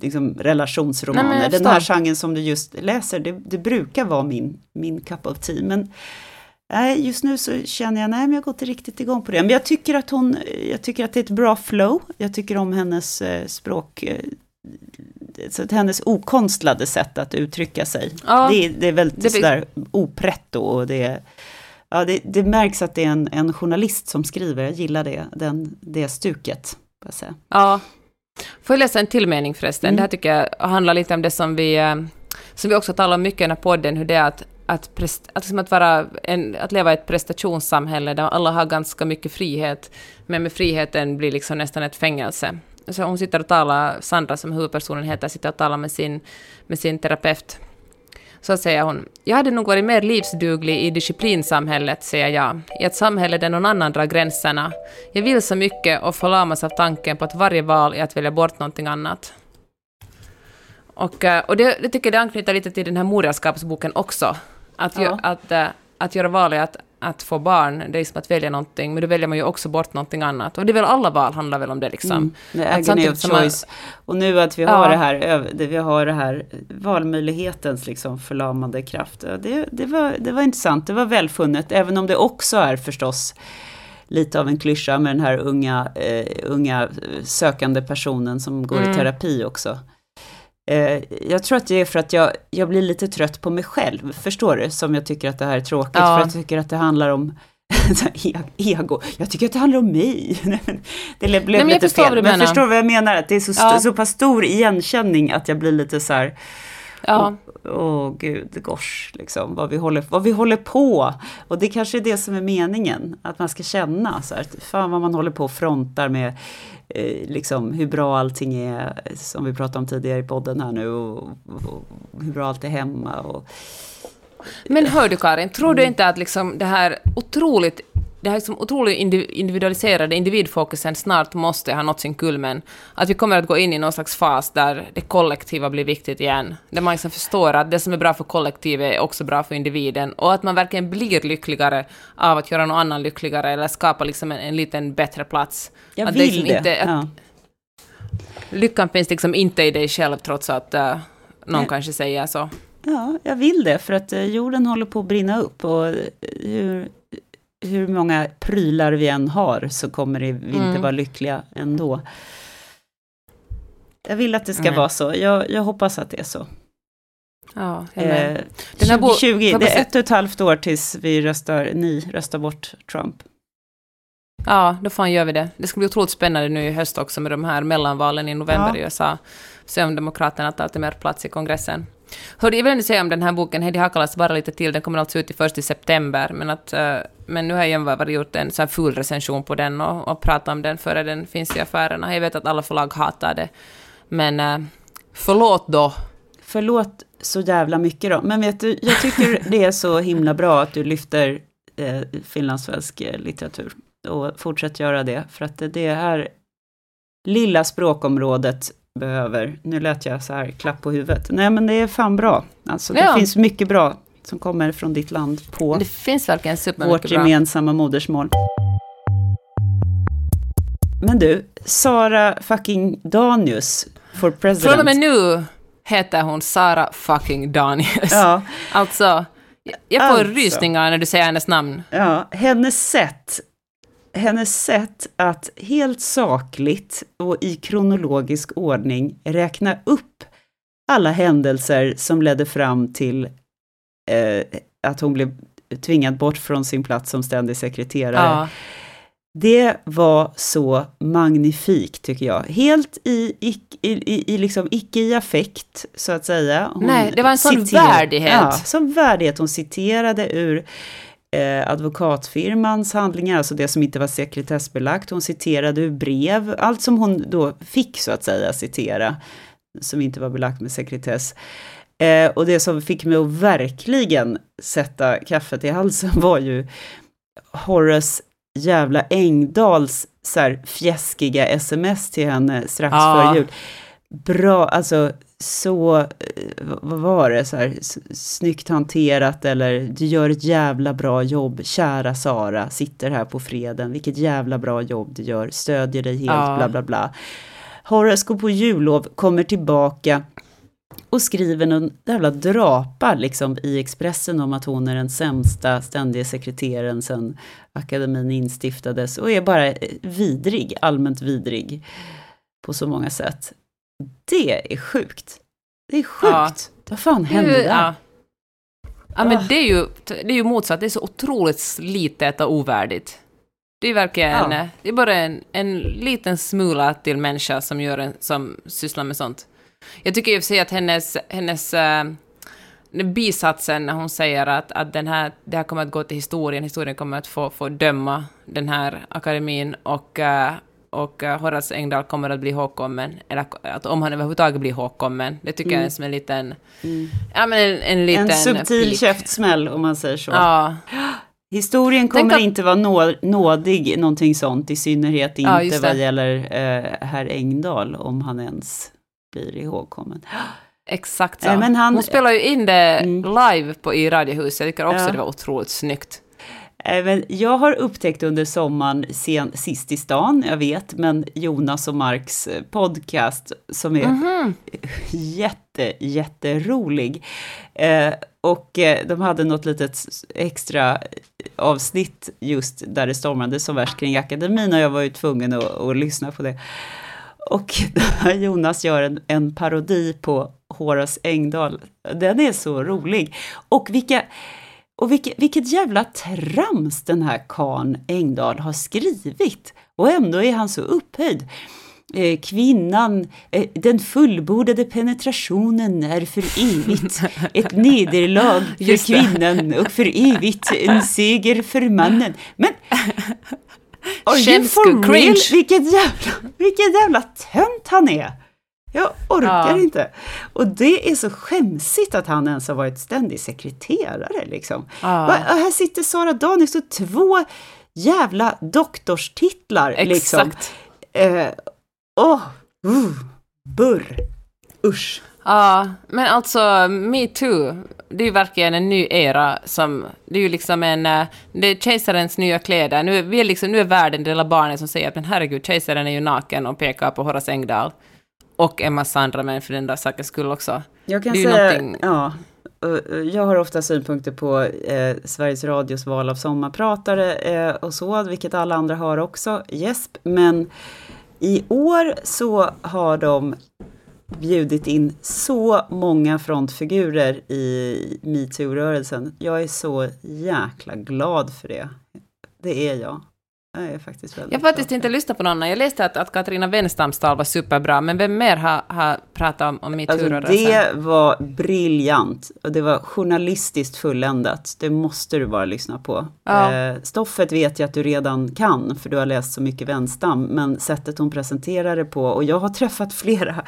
liksom, relationsromaner. Nej, den här genren som du just läser, det, det brukar vara min, min cup of tea. Men nej, just nu så känner jag, nej men jag går inte riktigt igång på det. Men jag tycker att hon, jag tycker att det är ett bra flow. Jag tycker om hennes eh, språk, eh, så att hennes okonstlade sätt att uttrycka sig. Ja, det, det är väldigt det sådär opretto och det är... Ja, det, det märks att det är en, en journalist som skriver. Jag gillar det, den, det stuket. Säga. Ja, får jag läsa en till mening förresten? Mm. Det här tycker jag handlar lite om det som vi, som vi också talar om mycket i den här podden. Hur det är att, att, presta, att, liksom att, vara en, att leva i ett prestationssamhälle där alla har ganska mycket frihet. Men med friheten blir liksom nästan ett fängelse. Så hon sitter och talar, Sandra som huvudpersonen heter, sitter och talar med sin, med sin terapeut. Så säger hon, jag hade nog varit mer livsduglig i disciplinsamhället, säger jag. I ett samhälle där någon annan drar gränserna. Jag vill så mycket och förlamas av tanken på att varje val är att välja bort någonting annat. Och, och det, jag tycker det anknyter lite till den här moderskapsboken också. Att, ja. gö, att, att göra val är att, att få barn, det är som att välja någonting. Men då väljer man ju också bort någonting annat. Och det är väl alla val handlar väl om det liksom. Mm, det är agony of choice. Och nu att vi har, ja. det, här, det, vi har det här valmöjlighetens liksom förlamande kraft. Det, det, var, det var intressant, det var välfunnet. Även om det också är förstås lite av en klyscha med den här unga, eh, unga sökande personen som går mm. i terapi också. Jag tror att det är för att jag, jag blir lite trött på mig själv, förstår du, som jag tycker att det här är tråkigt, ja. för jag tycker att det handlar om ego, jag tycker att det handlar om mig. Det blev Nej, lite förstår fel, men förstår vad jag menar, att det är så, st- ja. så pass stor igenkänning att jag blir lite så här, ja. åh, åh gud, gosh, liksom, vad vi, håller, vad vi håller på, och det kanske är det som är meningen, att man ska känna så här, fan vad man håller på och frontar med liksom hur bra allting är, som vi pratade om tidigare i podden här nu, och, och hur bra allt är hemma och... Men hör du Karin, tror du inte att liksom det här otroligt det här liksom otroligt individualiserade individfokusen snart måste ha nått sin kulmen, att vi kommer att gå in i någon slags fas där det kollektiva blir viktigt igen, där man liksom förstår att det som är bra för kollektivet är också bra för individen, och att man verkligen blir lyckligare av att göra någon annan lyckligare eller skapa liksom en, en liten bättre plats. Jag att vill det, liksom det. Inte, att ja. Lyckan finns liksom inte i dig själv, trots att uh, någon Nej. kanske säger så. Ja, jag vill det, för att jorden håller på att brinna upp, och hur, hur många prylar vi än har så kommer vi inte mm. vara lyckliga ändå. Jag vill att det ska mm. vara så. Jag, jag hoppas att det är så. Ja, eh, den här tjugo tjugo, det är ett och ett halvt år tills vi röstar, ni röstar bort Trump. Ja, då fan gör vi det. Det ska bli otroligt spännande nu i höst också med de här mellanvalen i november ja. i U S A. Se om demokraterna tar lite mer plats i kongressen. Hörde, jag vill ändå säga om den här boken, Heidi Hakalas bara lite till, den kommer alltså ut i först i september, men, att, men nu har jag gjort en sån här full recension på den och, och pratat om den före den finns i affärerna. Jag vet att alla förlag hatar det, men förlåt då. Förlåt så jävla mycket då, men vet du, jag tycker det är så himla bra att du lyfter eh, finlandssvensk litteratur och fortsätter göra det, för att det här lilla språkområdet behöver, nu lät jag så här klapp på huvudet, nej men det är fan bra alltså, det ja. finns mycket bra som kommer från ditt land på det finns verkligen vårt gemensamma bra. modersmål. Men du, Sara fucking Danius for president. Från och med nu heter hon Sara fucking Danius. ja. Alltså jag får alltså. rysningar när du säger hennes namn. Ja, hennes sätt Hennes sätt att helt sakligt och i kronologisk ordning räkna upp alla händelser som ledde fram till eh, att hon blev tvingad bort från sin plats som ständig sekreterare. Ja. Det var så magnifikt tycker jag. Helt i, i, i, i liksom icke i affekt så att säga. Hon Nej, det var en sån citer- värdighet. Ja, sån värdighet. Hon citerade ur eh, advokatfirmans handlingar, alltså det som inte var sekretessbelagt. Hon citerade ur brev, allt som hon då fick så att säga citera, som inte var belagt med sekretess. Eh, och det som fick mig att verkligen sätta kaffet i halsen var ju Horace jävla Engdahls så här fjäskiga sms till henne strax ja. Före jul. Bra, alltså så, vad var det, så här, snyggt hanterat, eller du gör ett jävla bra jobb, kära Sara, sitter här på freden, vilket jävla bra jobb du gör, stödjer dig helt, ja. Bla bla bla. Horace går på jullov, kommer tillbaka och skriver någon jävla drapa liksom i Expressen om att hon är den sämsta ständiga sekreteraren sedan akademin instiftades och är bara vidrig, allmänt vidrig på så många sätt. Det är sjukt. Det är sjukt. Ja. Vad fan hände där? Ja. Ja, men det är ju det är ju motsatt. Det är så otroligt slitet och ovärdigt. Det är verkligen ja. Det är bara en, en liten smula till människa som gör en, som sysslar med sånt. Jag tycker i och för sig att hennes hennes äh, bisatsen när hon säger att att den här det här kommer att gå till historien, historien kommer att få få döma den här akademin och äh, och Horace Engdahl kommer att bli ihågkommen, eller att om han överhuvudtaget blir ihågkommen, det tycker mm. jag är som en liten mm. ja men en, en liten en subtil pik. Käftsmäll om man säger så. Ja. Historien kommer Tänk att... inte vara nå- nådig någonting sånt, i synnerhet inte ja, vad gäller eh, herr Engdahl, om han ens blir ihågkommen. Exakt så. Äh, men han... Hon spelar ju in det mm. live på, i Radiohuset, jag tycker också ja. Det var otroligt snyggt. Jag har upptäckt under sommaren sen, sist i stan, jag vet, men Jonas och Marks podcast som är mm-hmm. jätte, jätterolig. Eh, och eh, de hade något litet extra avsnitt just där det stormade som värst kring akademin och jag var ju tvungen att, att lyssna på det. Och Jonas gör en, en parodi på Horace Engdahl. Den är så rolig. Och vilka... Och vilket, vilket jävla trams den här Karl Engdahl har skrivit. Och ändå är han så upphöjd. Eh, kvinnan, eh, den fullbordade penetrationen är för evigt. Ett nederlag för kvinnan och för evigt en seger för mannen. Men... Are you for real? Vilket jävla, vilket jävla tönt han är. Jag orkar ja. Inte. Och det är så skämsigt att han ens har varit ständig sekreterare. Liksom. Ja. Va, här sitter Sara Danius och två jävla doktorstitlar. Exakt. Åh, liksom. eh, oh, uh, burr, usch. Ja, men alltså, me too. Det är ju verkligen en ny era. Som, det är ju liksom en... Det är kejsarens nya kläder. Nu, vi är liksom, nu är världen, det lilla barnen som säger att men herregud, kejsaren är ju naken och pekar på Horace Engdahl. Och en massa andra män för den där sakens skull också. Jag kan säga, någonting... ja, jag har ofta synpunkter på eh, Sveriges Radios val av sommarpratare eh, och så, vilket alla andra har också, jesp. Men i år så har de bjudit in så många frontfigurer i MeToo-rörelsen. Jag är så jäkla glad för det. Det är jag. Jag har faktiskt, jag faktiskt inte lyssnat på någon. Jag läste att, att Katarina Wenstams tal var superbra. Men vem mer har, har pratat om, om alltså, det var briljant. Och det var journalistiskt fulländat. Det måste du bara lyssna på. Ja. Eh, stoffet vet jag att du redan kan. För du har läst så mycket Wenstam. Men sättet hon presenterar det på. Och jag har träffat flera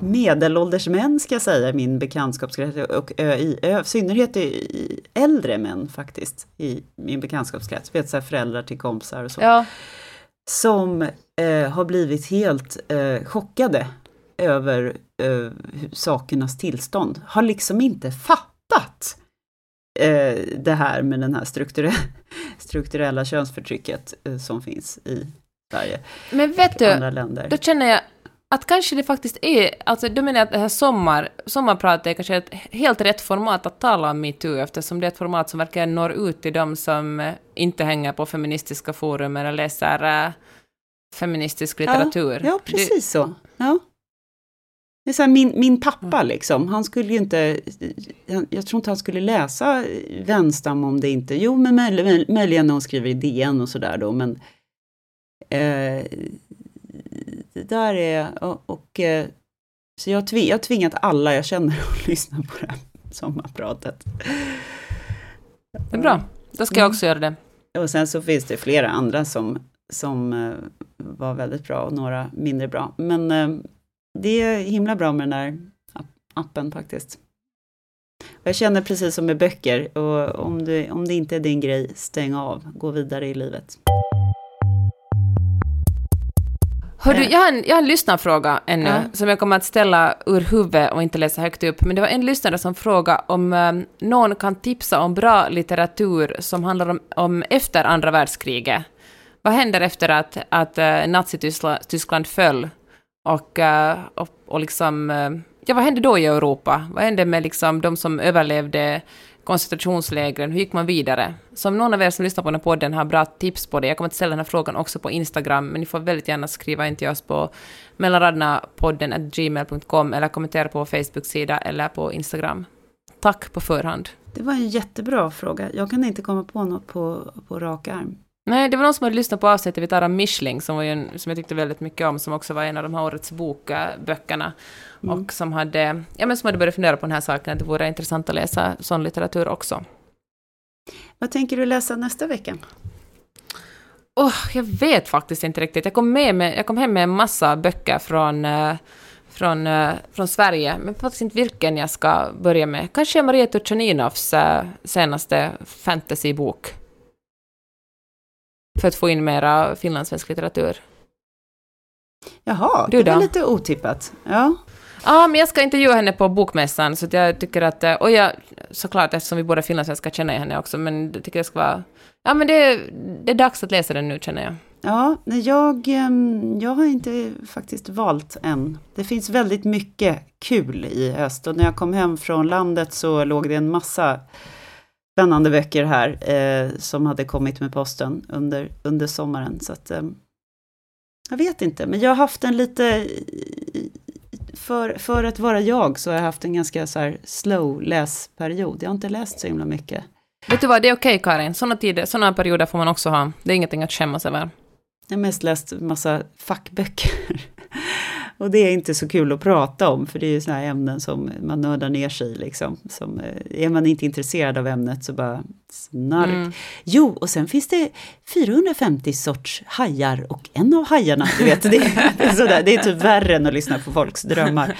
medelålders män, ska jag säga. Min bekantskapskrets. Och ö, i, ö, synnerhet i, i äldre män faktiskt. I min bekantskapskrets. Vet, så här, föräldrar till kompisar och så. Ja. Som eh, har blivit helt eh, chockade över eh, sakernas tillstånd. Har liksom inte fattat eh, det här med den här strukture- strukturella könsförtrycket eh, som finns i Sverige. Men vet du, andra länder. Då känner jag att kanske det faktiskt är, alltså du menar att det här sommar, sommarpratet är kanske ett helt rätt format att tala om MeToo, eftersom det är ett format som verkligen når ut till dem som inte hänger på feministiska forum eller läser äh, feministisk litteratur. Ja, ja precis det, så. Ja. Det är så här, min, min pappa liksom, han skulle ju inte, jag tror inte han skulle läsa Wenstam om det inte, jo men möjligen, möjligen när hon skriver i D N och sådär då, men... Eh, Det där är, och, och så jag, tving, jag har tvingat alla jag känner att lyssna på det här sommarpratet. Det är bra. Då ska mm. jag också göra det. Och sen så finns det flera andra som, som var väldigt bra och några mindre bra. Men det är himla bra med den där appen faktiskt. Jag känner precis som med böcker. Och om, du, om det inte är din grej, stäng av. Gå vidare i livet. Hör du, jag har en, jag har en lyssnarfråga ännu ja. som jag kommer att ställa ur huvudet och inte läsa högt upp. Men det var en lyssnare som frågade om um, någon kan tipsa om bra litteratur som handlar om, om efter andra världskriget. Vad händer efter att, att uh, Nazityskland föll? Och, uh, och, och liksom, uh, ja, vad hände då i Europa? Vad hände med liksom, de som överlevde koncentrationslägren? Hur gick man vidare? Som någon av er som lyssnar på den här podden har bra tips på det. Jag kommer att ställa den här frågan också på Instagram. Men ni får väldigt gärna skriva in till oss på mellanraderna podden at gmail dot com eller kommentera på vår Facebook-sida eller på Instagram. Tack på förhand. Det var en jättebra fråga. Jag kan inte komma på något på, på rak arm. Nej, det var någon som hade lyssnat på avsnittet vid Tara Mischling som, var ju en, som jag tyckte väldigt mycket om, som också var en av de här årets bokböckerna mm. och som hade, ja, men som hade börjat fundera på den här saken, att det vore intressant att läsa sån litteratur också. Vad tänker du läsa nästa vecka? Oh, jag vet faktiskt inte riktigt. Jag kom, med med, jag kom hem med en massa böcker från, från, från Sverige, men faktiskt inte vilken jag ska börja med. Kanske Maria Tuchanovas senaste fantasybok. För att få in mera finlandssvensk litteratur. Jaha, du det är lite otippat. Ja. Ja, men jag ska intervjua henne på bokmässan. Så att jag tycker att... Och jag, såklart, eftersom vi båda finlandssvenskar känner jag henne också. Men jag tycker jag ska vara... Ja, men det, det är dags att läsa den nu, känner jag. Ja, jag, jag har inte faktiskt valt än. Det finns väldigt mycket kul i höst. Och när jag kom hem från landet så låg det en massa... spännande böcker här eh, som hade kommit med posten under, under sommaren. Så att, eh, jag vet inte, men jag har haft en lite... För, för att vara jag så har jag haft en ganska så här slow läsperiod. Jag har inte läst så himla mycket. Vet du vad, det är okej okay, Karin. Sådana tider, sådana perioder får man också ha. Det är ingenting att skämmas över. Jag har mest läst en massa fackböcker. Och det är inte så kul att prata om, för det är ju såna här ämnen som man nördar ner sig i. Liksom. Som, är man inte intresserad av ämnet så bara snark. Mm. Jo, och sen finns det fyrahundrafemtio sorts hajar och en av hajarna, du vet. Det är, det är, sådär, det är typ värre än att lyssna på folks drömmar.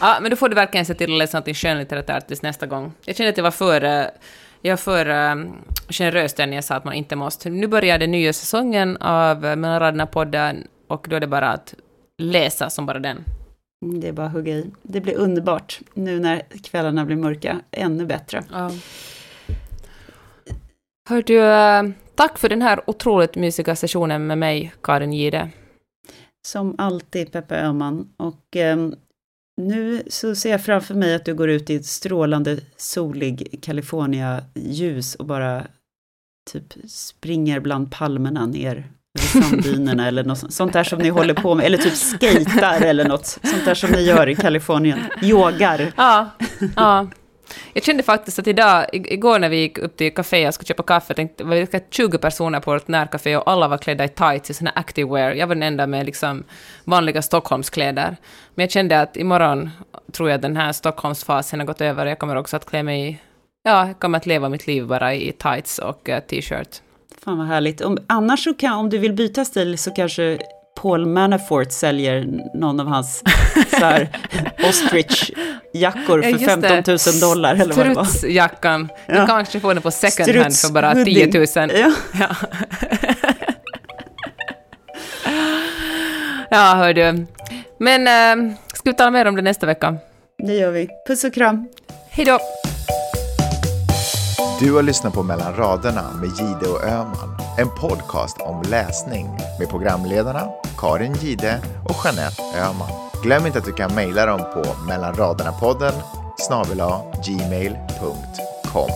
Ja, men då får du verkligen se till att läsa någonting skönlitterärt tills nästa gång. Jag känner att det var för... Jag för um, generös när jag sa att man inte måste. Nu börjar den nya säsongen av Mellan raderna podden och då är det bara att läsa som bara den. Det är bara att hugga i. Det blir underbart nu när kvällarna blir mörka. Ännu bättre. Ja. Hör du, uh, tack för den här otroligt mysiga sessionen med mig, Karin Gide. Som alltid, Peppe Öhman. Och... Um, Nu så ser jag framför mig att du går ut i ett strålande solig California-ljus och bara typ springer bland palmerna ner över sanddynerna eller något sånt där som ni håller på med. Eller typ skejtar eller något sånt där som ni gör i Kalifornien. Yogar. Ja, ja. Jag kände faktiskt att idag, igår när vi gick upp till kafé och skulle köpa kaffe, tänkte vi var tjugo personer på vårt närkafé och alla var klädda i tights i såna activewear. Jag var den enda med liksom vanliga Stockholmskläder. Men jag kände att imorgon tror jag den här Stockholmsfasen har gått över. Jag kommer också att klä mig i, ja, jag kommer att leva mitt liv bara i tights och uh, t-shirt. Fan vad härligt. Om, annars så kan, om du vill byta stil så kanske... Paul Manafort säljer någon av hans så här ostrich-jackor för femton tusen dollar. Eller vad det var. Strutsjackan. Du ja. kanske får den på second Struts- hand för bara tio tusen. Ja. Ja. Ja, hör du. Men äh, ska vi tala mer om det nästa vecka? Det gör vi. Puss och kram. Hej då. Du har lyssnat på Mellan raderna med Gide och Öhman. En podcast om läsning med programledarna Karin Gide och Jeanette Öhman. Glöm inte att du kan mejla dem på mellanraderna-podden snabel-a gmail dot com.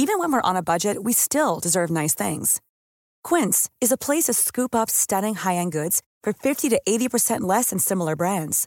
Even when we're on a budget, we still deserve nice things. Quince is a place to scoop up stunning high-end goods for fifty to eighty percent less than similar brands.